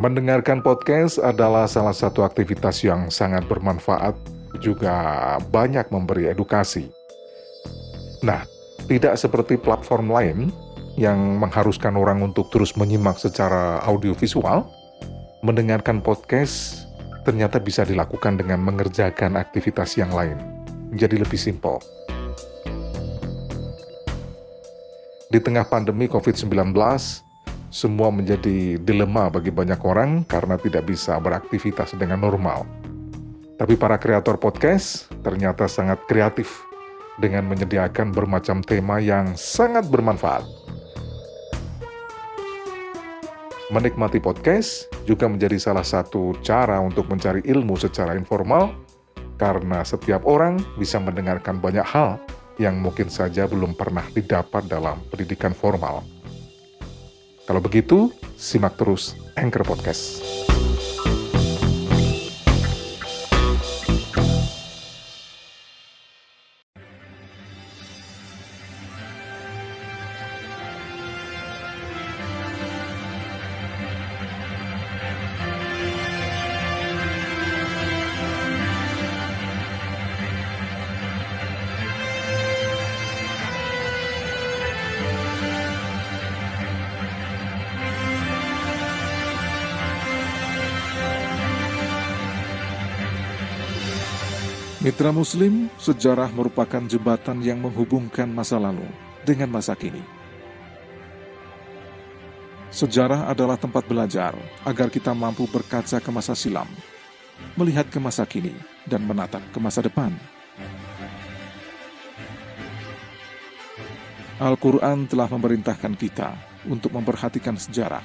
Mendengarkan podcast adalah salah satu aktivitas yang sangat bermanfaat, juga banyak memberi edukasi. Nah, tidak seperti platform lain yang mengharuskan orang untuk terus menyimak secara audiovisual, mendengarkan podcast ternyata bisa dilakukan dengan mengerjakan aktivitas yang lain. Jadi lebih simpel. Di tengah pandemi COVID-19, semua menjadi dilema bagi banyak orang karena tidak bisa beraktivitas dengan normal. Tapi para kreator podcast ternyata sangat kreatif dengan menyediakan bermacam tema yang sangat bermanfaat. Menikmati podcast juga menjadi salah satu cara untuk mencari ilmu secara informal, karena setiap orang bisa mendengarkan banyak hal yang mungkin saja belum pernah didapat dalam pendidikan formal. Kalau begitu, simak terus Anchor Podcast. Mitra Muslim, sejarah merupakan jembatan yang menghubungkan masa lalu dengan masa kini. Sejarah adalah tempat belajar agar kita mampu berkaca ke masa silam, melihat ke masa kini, dan menatap ke masa depan. Al-Quran telah memerintahkan kita untuk memperhatikan sejarah.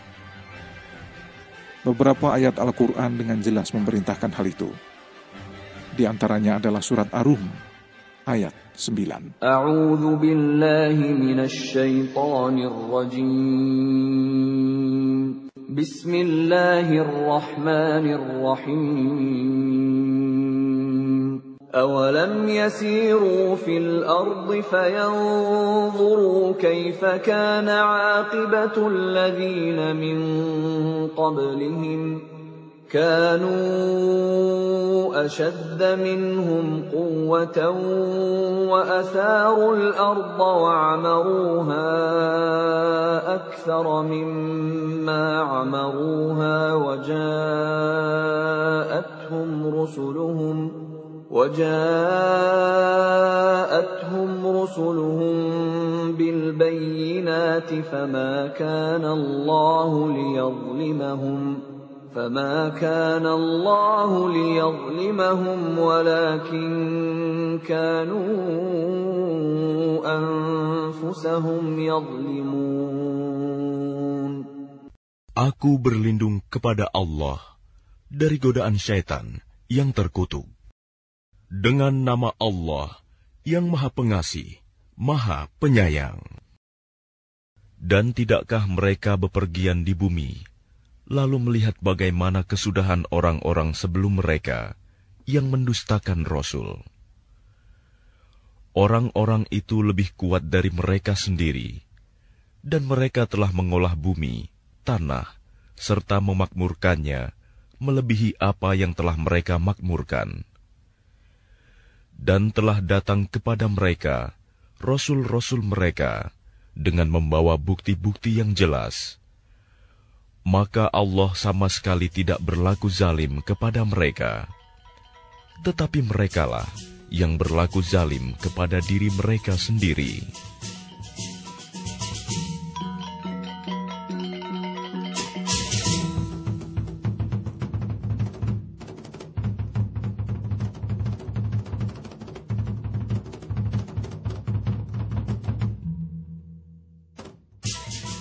Beberapa ayat Al-Quran dengan jelas memerintahkan hal itu. Di antaranya adalah surat Ar-Rum ayat 9. A'udzu billahi minasy syaithanir rajim. Bismillahirrahmanirrahim. أَوَلَمْ يَسِيرُوا فِي الْأَرْضِ فَيَنْظُرُوا كَيْفَ كَانَ عَاقِبَةُ الَّذِينَ مِنْ قَبْلِهِمْ كانوا أشد منهم قوة وأثاروا الأرض وعمروها أكثر مما عمروها وجاءتهم رسلهم بالبينات فما كان الله ليظلمهم فَمَا كَانَ اللَّهُ لِيَظْلِمَهُمْ وَلَكِنْ كَانُوا أَنفُسَهُمْ يَظْلِمُونَ. Aku berlindung kepada Allah dari godaan syaitan yang terkutuk. Dengan nama Allah yang Maha Pengasih, Maha Penyayang. Dan tidakkah mereka bepergian di bumi, lalu melihat bagaimana kesudahan orang-orang sebelum mereka yang mendustakan Rasul. Orang-orang itu lebih kuat dari mereka sendiri, dan mereka telah mengolah bumi, tanah, serta memakmurkannya melebihi apa yang telah mereka makmurkan. Dan telah datang kepada mereka, Rasul-Rasul mereka, dengan membawa bukti-bukti yang jelas. Maka Allah sama sekali tidak berlaku zalim kepada mereka. Tetapi merekalah yang berlaku zalim kepada diri mereka sendiri.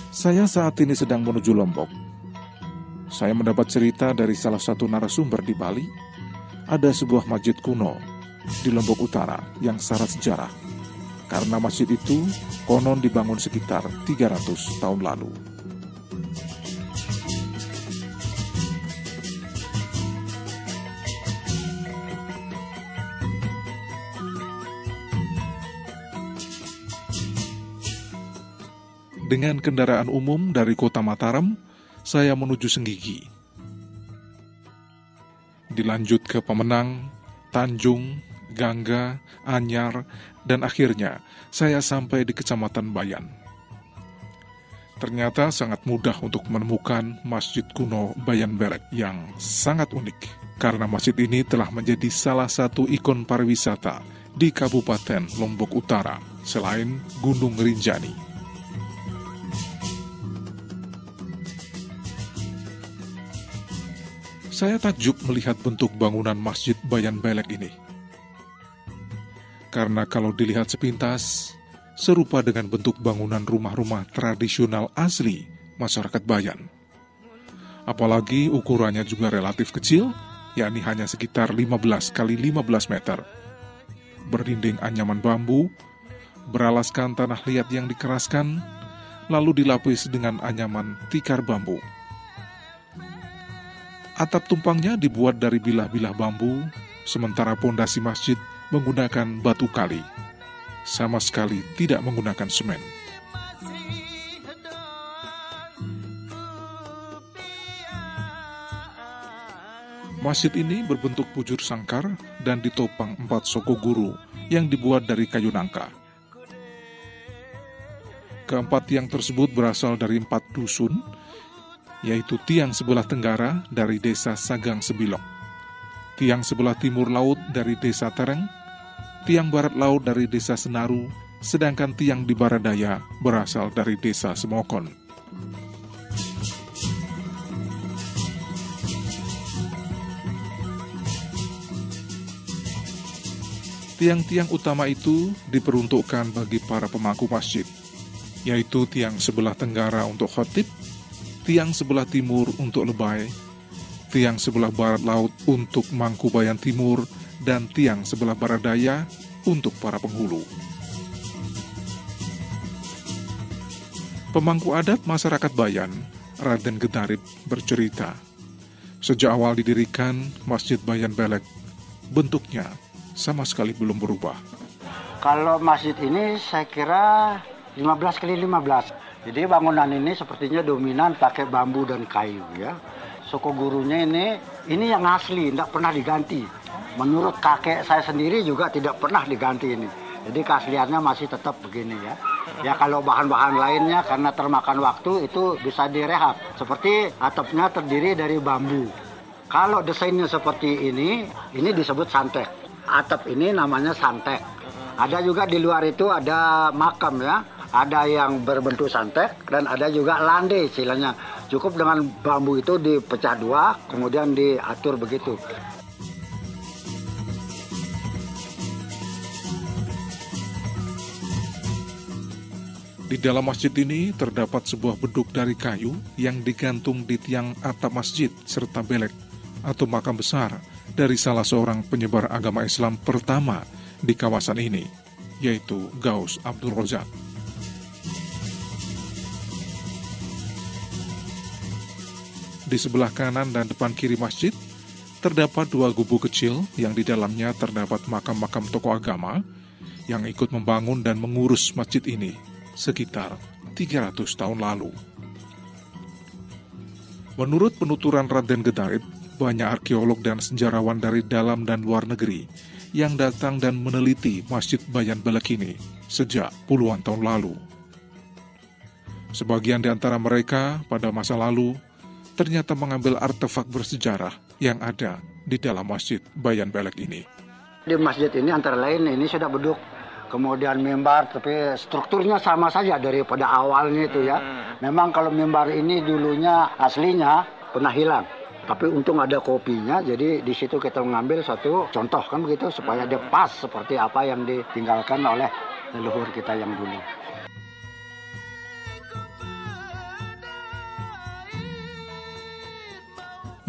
Saya saat ini sedang menuju Lombok. Saya mendapat cerita dari salah satu narasumber di Bali, ada sebuah masjid kuno di Lombok Utara yang syarat sejarah, karena masjid itu konon dibangun sekitar 300 tahun lalu. Dengan kendaraan umum dari kota Mataram, saya menuju Senggigi, dilanjut ke Pemenang, Tanjung, Gangga, Anyar, dan akhirnya saya sampai di Kecamatan Bayan. Ternyata sangat mudah untuk menemukan Masjid Kuno Bayan Berek yang sangat unik, karena masjid ini telah menjadi salah satu ikon pariwisata di Kabupaten Lombok Utara, selain Gunung Rinjani. Saya takjub melihat bentuk bangunan Masjid Bayan Berek ini, karena kalau dilihat sepintas, serupa dengan bentuk bangunan rumah-rumah tradisional asli masyarakat Bayan. Apalagi ukurannya juga relatif kecil, yakni hanya sekitar 15x15 meter. Berdinding anyaman bambu, beralaskan tanah liat yang dikeraskan, lalu dilapis dengan anyaman tikar bambu. Atap tumpangnya dibuat dari bilah-bilah bambu, sementara pondasi masjid menggunakan batu kali, sama sekali tidak menggunakan semen. Masjid ini berbentuk bujur sangkar dan ditopang 4 sokoguru yang dibuat dari kayu nangka. Keempat tiang tersebut berasal dari 4 dusun, yaitu tiang sebelah tenggara dari desa Sagang Sebilok, tiang sebelah timur laut dari desa Tereng, tiang barat laut dari desa Senaru, sedangkan tiang di barat daya berasal dari desa Semokon. Tiang-tiang utama itu diperuntukkan bagi para pemangku masjid, yaitu tiang sebelah tenggara untuk khatib, tiang sebelah timur untuk lebay, tiang sebelah barat laut untuk mangku bayan timur, dan tiang sebelah barat daya untuk para penghulu. Pemangku adat masyarakat Bayan, Raden Gedarip, bercerita, sejak awal didirikan Masjid Bayan Berek, bentuknya sama sekali belum berubah. Kalau masjid ini saya kira 15x15. Jadi bangunan ini sepertinya dominan pakai bambu dan kayu ya. Sokogurunya ini yang asli, tidak pernah diganti. Menurut kakek saya sendiri juga tidak pernah diganti ini. Jadi keasliannya masih tetap begini ya. Ya kalau bahan-bahan lainnya karena termakan waktu itu bisa direhab. Seperti atapnya terdiri dari bambu. Kalau desainnya seperti ini disebut santek. Atap ini namanya santek. Ada juga di luar itu ada makam ya. Ada yang berbentuk santek dan ada juga landai istilahnya. Cukup dengan bambu itu dipecah 2 kemudian diatur begitu. Di dalam masjid ini terdapat sebuah beduk dari kayu yang digantung di tiang atap masjid serta belek atau makam besar dari salah seorang penyebar agama Islam pertama di kawasan ini, yaitu Ghaus Abdurrojat. Di sebelah kanan dan depan kiri masjid, terdapat 2 gubu kecil yang di dalamnya terdapat makam-makam tokoh agama yang ikut membangun dan mengurus masjid ini sekitar 300 tahun lalu. Menurut penuturan Raden Gedarip, banyak arkeolog dan sejarawan dari dalam dan luar negeri yang datang dan meneliti Masjid Bayan Berek ini sejak puluhan tahun lalu. Sebagian di antara mereka pada masa lalu ternyata mengambil artefak bersejarah yang ada di dalam Masjid Bayan Berek ini. Di masjid ini antara lain ini sudah beduk, kemudian mimbar, tapi strukturnya sama saja daripada awalnya itu ya. Memang kalau mimbar ini dulunya aslinya pernah hilang. Tapi untung ada kopinya, jadi di situ kita mengambil satu contoh kan begitu, supaya dia pas seperti apa yang ditinggalkan oleh leluhur kita yang dulu.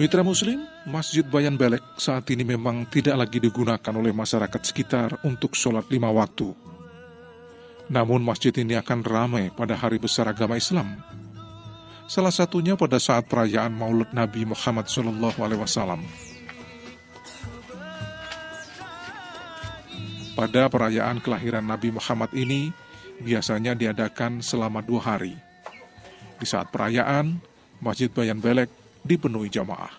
Mitra Muslim, Masjid Bayan Berek saat ini memang tidak lagi digunakan oleh masyarakat sekitar untuk sholat 5 waktu. Namun masjid ini akan ramai pada hari besar agama Islam. Salah satunya pada saat perayaan Maulid Nabi Muhammad SAW. Pada perayaan kelahiran Nabi Muhammad ini, biasanya diadakan selama 2 hari. Di saat perayaan, Masjid Bayan Berek dipenuhi jamaah.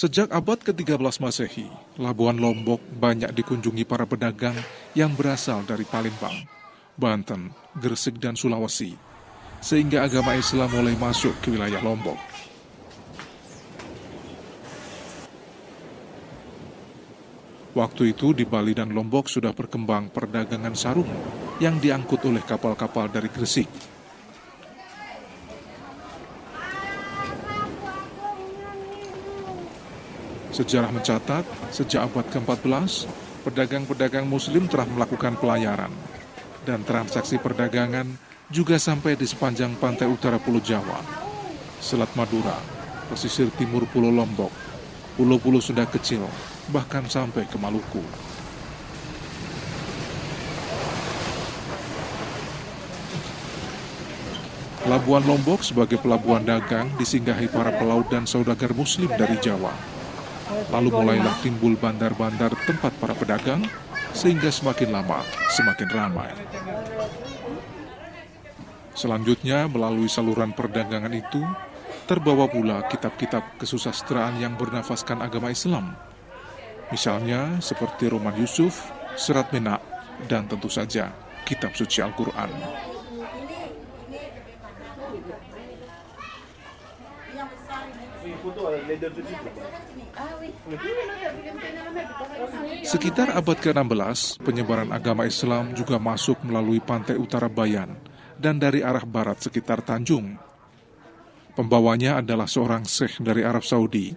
Sejak abad ke-13 Masehi, Labuan Lombok banyak dikunjungi para pedagang yang berasal dari Palembang, Banten, Gresik, dan Sulawesi, sehingga agama Islam mulai masuk ke wilayah Lombok. Waktu itu di Bali dan Lombok sudah berkembang perdagangan sarung yang diangkut oleh kapal-kapal dari Gresik. Sejarah mencatat, sejak abad ke-14, pedagang-pedagang muslim telah melakukan pelayaran. Dan transaksi perdagangan juga sampai di sepanjang pantai utara Pulau Jawa, Selat Madura, pesisir timur Pulau Lombok, pulau-pulau Sunda kecil, bahkan sampai ke Maluku. Labuan Lombok sebagai pelabuhan dagang disinggahi para pelaut dan saudagar muslim dari Jawa. Lalu mulailah timbul bandar-bandar tempat para pedagang, sehingga semakin lama semakin ramai. Selanjutnya, melalui saluran perdagangan itu, terbawa pula kitab-kitab kesusastraan yang bernafaskan agama Islam. Misalnya, seperti Roman Yusuf, Serat Menak, dan tentu saja kitab suci Al-Quran. Sekitar abad ke-16, penyebaran agama Islam juga masuk melalui pantai utara Bayan dan dari arah barat sekitar Tanjung. Pembawanya adalah seorang syekh dari Arab Saudi.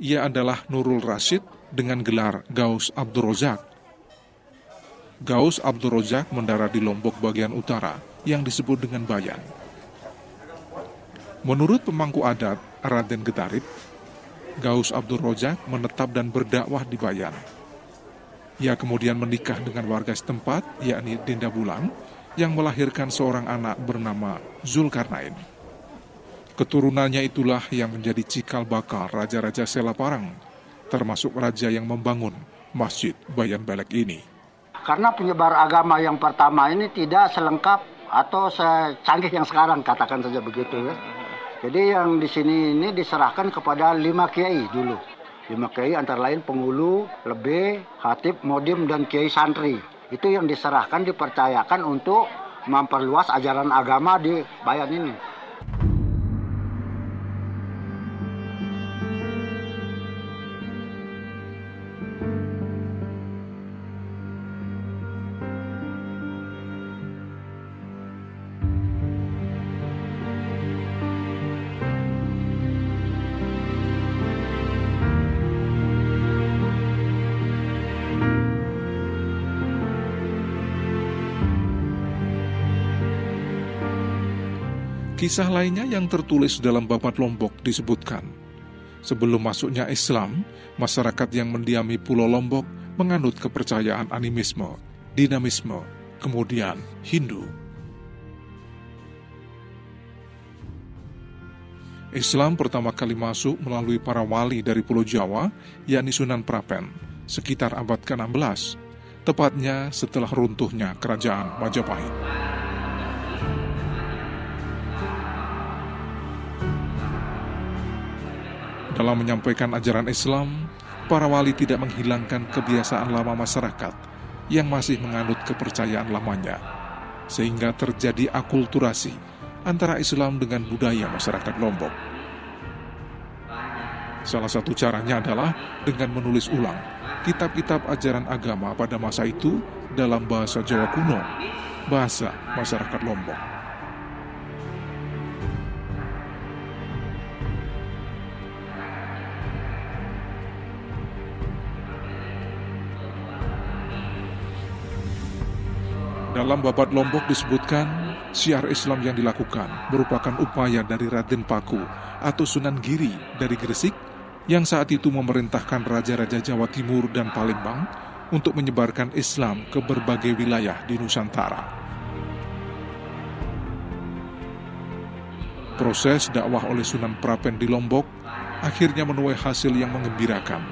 Ia adalah Nurul Rashid dengan gelar Ghaus Abdurrazak. Ghaus Abdurrazak mendarat di Lombok bagian utara yang disebut dengan Bayan. Menurut pemangku adat, Raden Gedarip, Ghaus Abdurrazak menetap dan berdakwah di Bayan. Ia kemudian menikah dengan warga setempat, yakni Denda Bulan, yang melahirkan seorang anak bernama Zulkarnain. Keturunannya itulah yang menjadi cikal bakal Raja-Raja Selaparang, termasuk raja yang membangun Masjid Bayan Belek ini. Karena penyebar agama yang pertama ini tidak selengkap atau secanggih yang sekarang, katakan saja begitu ya. Jadi yang di sini ini diserahkan kepada 5 kiai dulu. 5 kiai antara lain Pengulu, Lebe, Khatib, Modim, dan Kiai Santri. Itu yang diserahkan, dipercayakan untuk memperluas ajaran agama di Bayan ini. Kisah lainnya yang tertulis dalam Babat Lombok disebutkan, sebelum masuknya Islam, masyarakat yang mendiami Pulau Lombok menganut kepercayaan animisme, dinamisme, kemudian Hindu. Islam pertama kali masuk melalui para wali dari Pulau Jawa, yakni Sunan Prapen, sekitar abad ke-16, tepatnya setelah runtuhnya Kerajaan Majapahit. Dalam menyampaikan ajaran Islam, para wali tidak menghilangkan kebiasaan lama masyarakat yang masih menganut kepercayaan lamanya, sehingga terjadi akulturasi antara Islam dengan budaya masyarakat Lombok. Salah satu caranya adalah dengan menulis ulang kitab-kitab ajaran agama pada masa itu dalam bahasa Jawa kuno, bahasa masyarakat Lombok. Dalam Babat Lombok disebutkan, syiar Islam yang dilakukan merupakan upaya dari Raden Paku atau Sunan Giri dari Gresik yang saat itu memerintahkan Raja-Raja Jawa Timur dan Palembang untuk menyebarkan Islam ke berbagai wilayah di Nusantara. Proses dakwah oleh Sunan Prapen di Lombok akhirnya menuai hasil yang menggembirakan.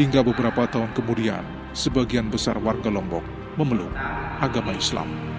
Hingga beberapa tahun kemudian, sebagian besar warga Lombok memeluk agama Islam.